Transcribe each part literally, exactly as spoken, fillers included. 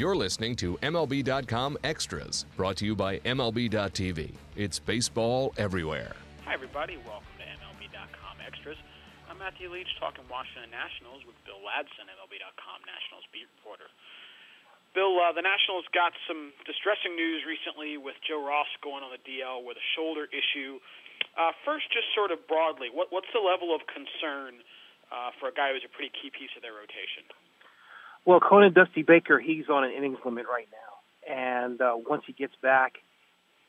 You're listening to M L B dot com Extras, brought to you by M L B dot T V. It's baseball everywhere. Hi, everybody. Welcome to M L B dot com Extras. I'm Matthew Leach, talking Washington Nationals with Bill Ladson, M L B dot com Nationals beat reporter. Bill, uh, the Nationals got some distressing news recently with Joe Ross going on the D L with a shoulder issue. Uh, first, just sort of broadly, what, what's the level of concern uh, for a guy who's a pretty key piece of their rotation? Well, Conan Dusty Baker, he's on an innings limit right now. And uh, once he gets back,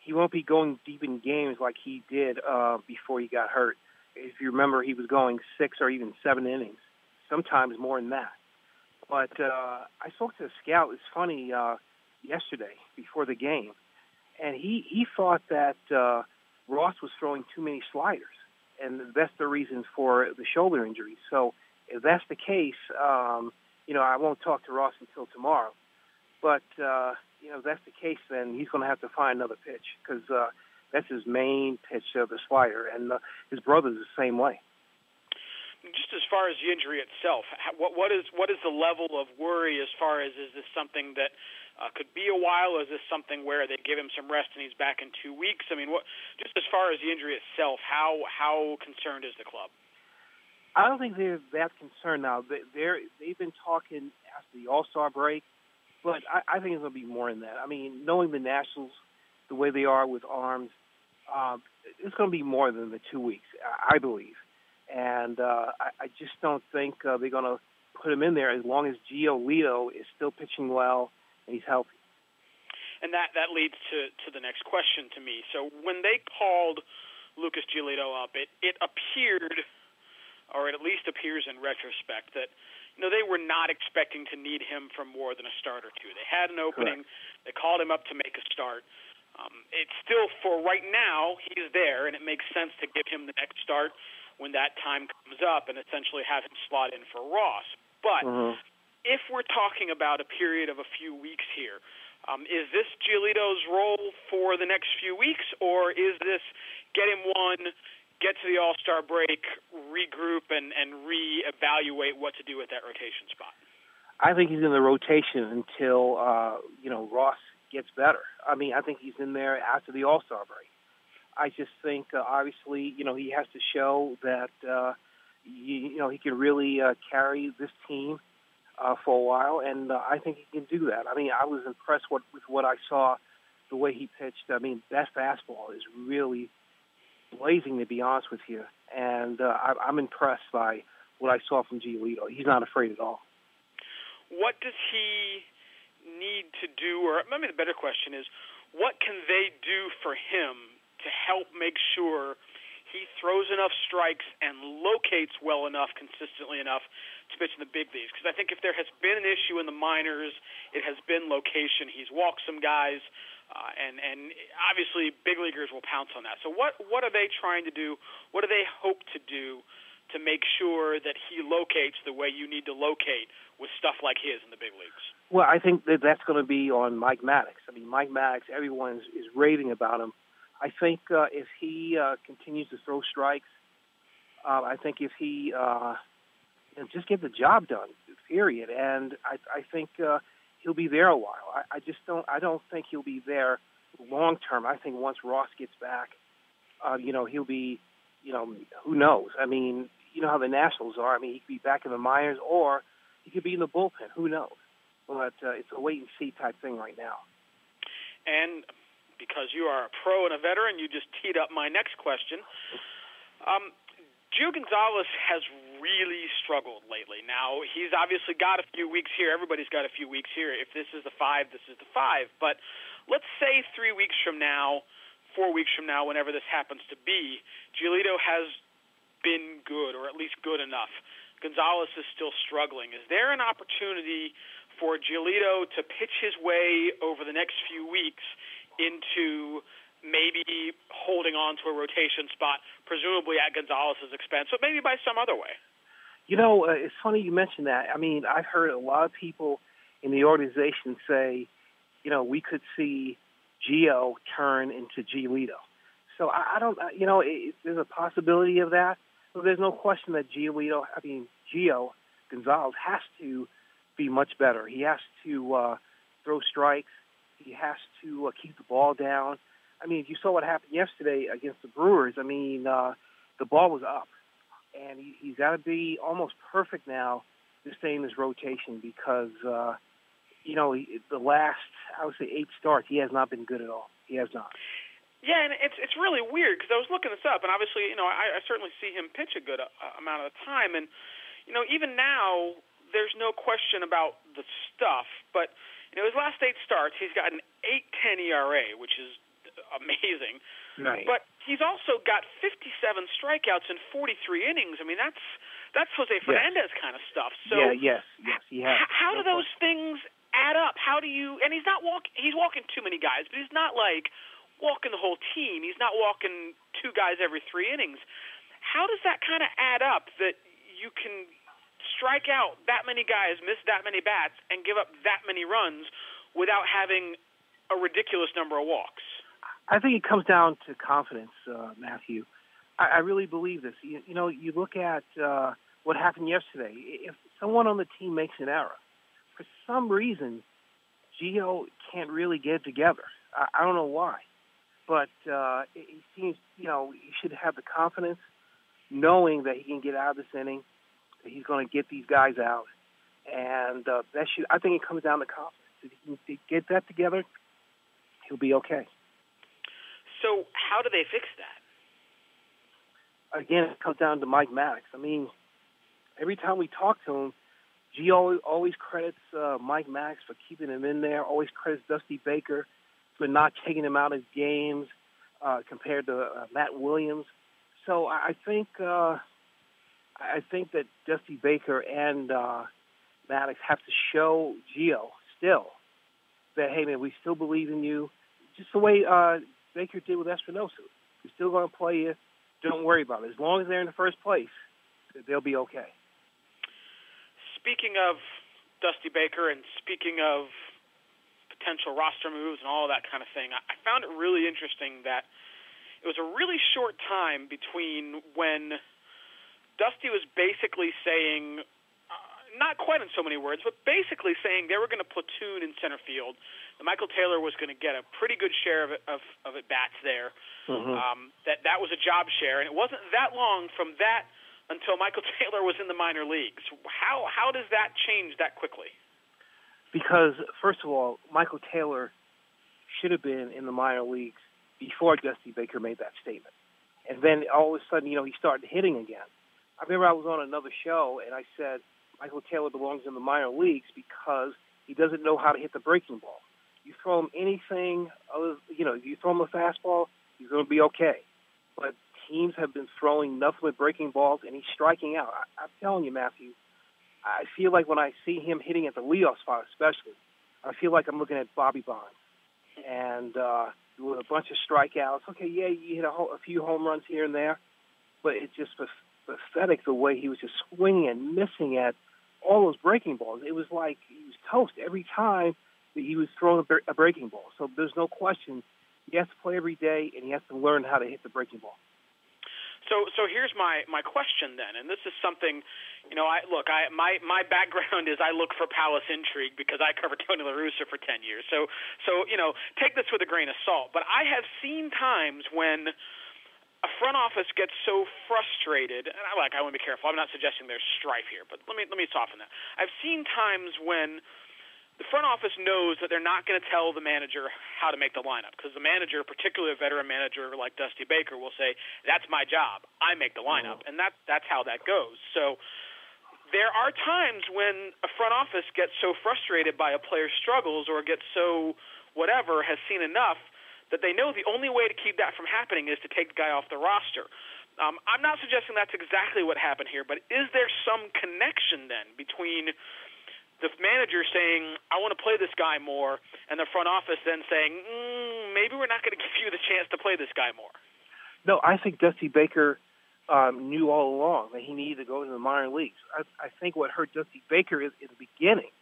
he won't be going deep in games like he did uh, before he got hurt. If you remember, he was going six or even seven innings, sometimes more than that. But uh, I spoke to a scout, it's funny, uh, yesterday before the game, and he, he thought that uh, Ross was throwing too many sliders, and that's the reason for the shoulder injury. So if that's the case... Um, You know, I won't talk to Ross until tomorrow. But, uh, you know, if that's the case, then he's going to have to find another pitch because uh, that's his main pitch, uh, the slider, and uh, his brother's the same way. Just as far as the injury itself, what, what is what is the level of worry as far as is this something that uh, could be a while? Is this something where they give him some rest and he's back in two weeks? I mean, what, just as far as the injury itself, how how concerned is the club? I don't think they're that concerned now. They're, they've been talking after the All-Star break, but I, I think it's going to be more than that. I mean, knowing the Nationals the way they are with arms, uh, it's going to be more than the two weeks, I believe. And uh, I, I just don't think uh, they're going to put him in there as long as Giolito is still pitching well and he's healthy. And that, that leads to, to the next question to me. So when they called Lucas Giolito up, it, it appeared – or it at least appears in retrospect, that you know they were not expecting to need him for more than a start or two. They had an opening. Correct. They called him up to make a start. Um, it's still, for right now, he's there, and it makes sense to give him the next start when that time comes up and essentially have him slot in for Ross. But mm-hmm. if we're talking about a period of a few weeks here, um, is this Giolito's role for the next few weeks, or is this get him one, get to the All-Star break, regroup, and, and reevaluate what to do with that rotation spot? I think he's in the rotation until, uh, you know, Ross gets better. I mean, I think he's in there after the All-Star break. I just think, uh, obviously, you know, he has to show that, uh, you, you know, he can really uh, carry this team uh, for a while, and uh, I think he can do that. I mean, I was impressed what, with what I saw, the way he pitched. I mean, that fastball is really blazing, to be honest with you, and uh, I, I'm impressed by what I saw from Giolito. He's not afraid at all. What does he need to do, or maybe the better question is, what can they do for him to help make sure he throws enough strikes and locates well enough, consistently enough, to pitch in the big leagues? Because I think if there has been an issue in the minors, it has been location. He's walked some guys. Uh, and, and obviously, big leaguers will pounce on that. So what, what are they trying to do? What do they hope to do to make sure that he locates the way you need to locate with stuff like his in the big leagues? Well, I think that that's going to be on Mike Maddux. I mean, Mike Maddux, everyone is, is raving about him. I think uh, if he uh, continues to throw strikes, uh, I think if he uh, you know, just get the job done, period. And I, I think... Uh, He'll be there a while. I, I just don't. I don't think he'll be there long term. I think once Ross gets back, uh, you know, he'll be. You know, who knows? I mean, you know how the Nationals are. I mean, he could be back in the minors or he could be in the bullpen. Who knows? But uh, it's a wait and see type thing right now. And because you are a pro and a veteran, you just teed up my next question. Um, Gio Gonzalez has really struggled lately. Now, he's obviously got a few weeks here. Everybody's got a few weeks here. If this is the five, this is the five. But let's say three weeks from now, four weeks from now, whenever this happens to be, Giolito has been good, or at least good enough. Gonzalez is still struggling. Is there an opportunity for Giolito to pitch his way over the next few weeks into maybe holding on to a rotation spot, presumably at Gonzalez's expense, but maybe by some other way? You know, uh, it's funny you mentioned that. I mean, I've heard a lot of people in the organization say, you know, we could see Gio turn into Giolito. So I, I don't, you know, it, there's a possibility of that. But there's no question that Giolito, I mean, Gio Gonzalez has to be much better. He has to uh, throw strikes. He has to uh, keep the ball down. I mean, you saw what happened yesterday against the Brewers. I mean, uh, the ball was up. And he, he's got to be almost perfect now to stay in this rotation because, uh, you know, he, the last, I would say, eight starts, he has not been good at all. He has not. Yeah, and it's it's really weird because I was looking this up, and obviously, you know, I, I certainly see him pitch a good uh, amount of the time. And, you know, even now, there's no question about the stuff. But, you know, his last eight starts, he's got an eight ten E R A, which is amazing. Right. But he's also got fifty-seven strikeouts in forty-three innings. I mean, that's that's Jose Fernandez yes. kind of stuff. So yeah, yes, yes, he has. How no do those question. things add up? How do you – and he's not walk, he's walking too many guys, but he's not like – walking the whole team. He's not walking two guys every three innings. How does that kind of add up that you can strike out that many guys, miss that many bats, and give up that many runs without having a ridiculous number of walks? I think it comes down to confidence, uh, Matthew. I, I really believe this. You, you know, you look at uh, what happened yesterday. If someone on the team makes an error, for some reason, Gio can't really get it together. I, I don't know why. But uh, he seems, you know, he should have the confidence knowing that he can get out of this inning, that he's going to get these guys out. And uh, that should, I think it comes down to confidence. If he can get that together, he'll be okay. So how do they fix that? Again, it comes down to Mike Maddux. I mean, every time we talk to him, Gio always credits uh, Mike Maddux for keeping him in there, always credits Dusty Baker but not taking him out of games uh, compared to uh, Matt Williams. So I think uh, I think that Dusty Baker and uh, Maddux have to show Gio still that, hey, man, we still believe in you, just the way uh, Baker did with Espinosa. We're still going to play you. Don't worry about it. As long as they're in the first place, they'll be okay. Speaking of Dusty Baker and speaking of potential roster moves and all that kind of thing, I found it really interesting that it was a really short time between when Dusty was basically saying, uh, not quite in so many words, but basically saying they were going to platoon in center field, that Michael Taylor was going to get a pretty good share of, of, of at-bats there, mm-hmm. um, that that was a job share, and it wasn't that long from that until Michael Taylor was in the minor leagues. How how does that change that quickly? Because, first of all, Michael Taylor should have been in the minor leagues before Dusty Baker made that statement. And then all of a sudden, you know, he started hitting again. I remember I was on another show, and I said Michael Taylor belongs in the minor leagues because he doesn't know how to hit the breaking ball. You throw him anything, other, you know, you throw him a fastball, he's going to be okay. But teams have been throwing nothing with breaking balls, and he's striking out. I, I'm telling you, Matthew, I feel like when I see him hitting at the leadoff spot especially, I feel like I'm looking at Bobby Bonds. And uh, with a bunch of strikeouts, okay, yeah, you hit a, ho- a few home runs here and there, but it's just pathetic the way he was just swinging and missing at all those breaking balls. It was like he was toast every time that he was throwing a, bre- a breaking ball. So there's no question he has to play every day and he has to learn how to hit the breaking ball. So, so here's my, my question then, and this is something, you know, I look, I my, my background is I look for palace intrigue because I covered Tony La Russa for ten years. So, so you know, take this with a grain of salt. But I have seen times when a front office gets so frustrated, and I like I want to be careful. I'm not suggesting there's strife here, but let me let me soften that. I've seen times when the front office knows that they're not going to tell the manager how to make the lineup because the manager, particularly a veteran manager like Dusty Baker, will say, that's my job. I make the lineup. And that, that's how that goes. So there are times when a front office gets so frustrated by a player's struggles or gets so whatever, has seen enough, that they know the only way to keep that from happening is to take the guy off the roster. Um, I'm not suggesting that's exactly what happened here, but is there some connection then between the manager saying, I want to play this guy more, and the front office then saying, mm, maybe we're not going to give you the chance to play this guy more? No, I think Dusty Baker um, knew all along that he needed to go into the minor leagues. I, I think what hurt Dusty Baker is in the beginning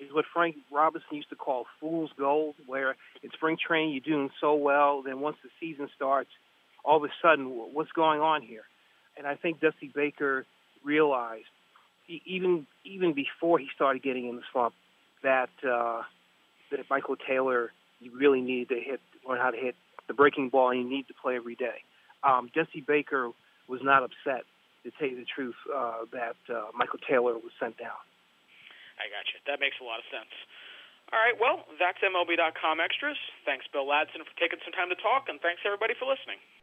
is what Frank Robinson used to call fool's gold, where in spring training you're doing so well, then once the season starts, all of a sudden, what's going on here? And I think Dusty Baker realized, even even before he started getting in the slump, that uh, that Michael Taylor, you really needed to hit, learn how to hit the breaking ball, and you need to play every day. Um, Dusty Baker was not upset, to tell you the truth, uh, that uh, Michael Taylor was sent down. I got you. That makes a lot of sense. All right, well, that's M L B dot com Extras. Thanks, Bill Ladson, for taking some time to talk, and thanks, everybody, for listening.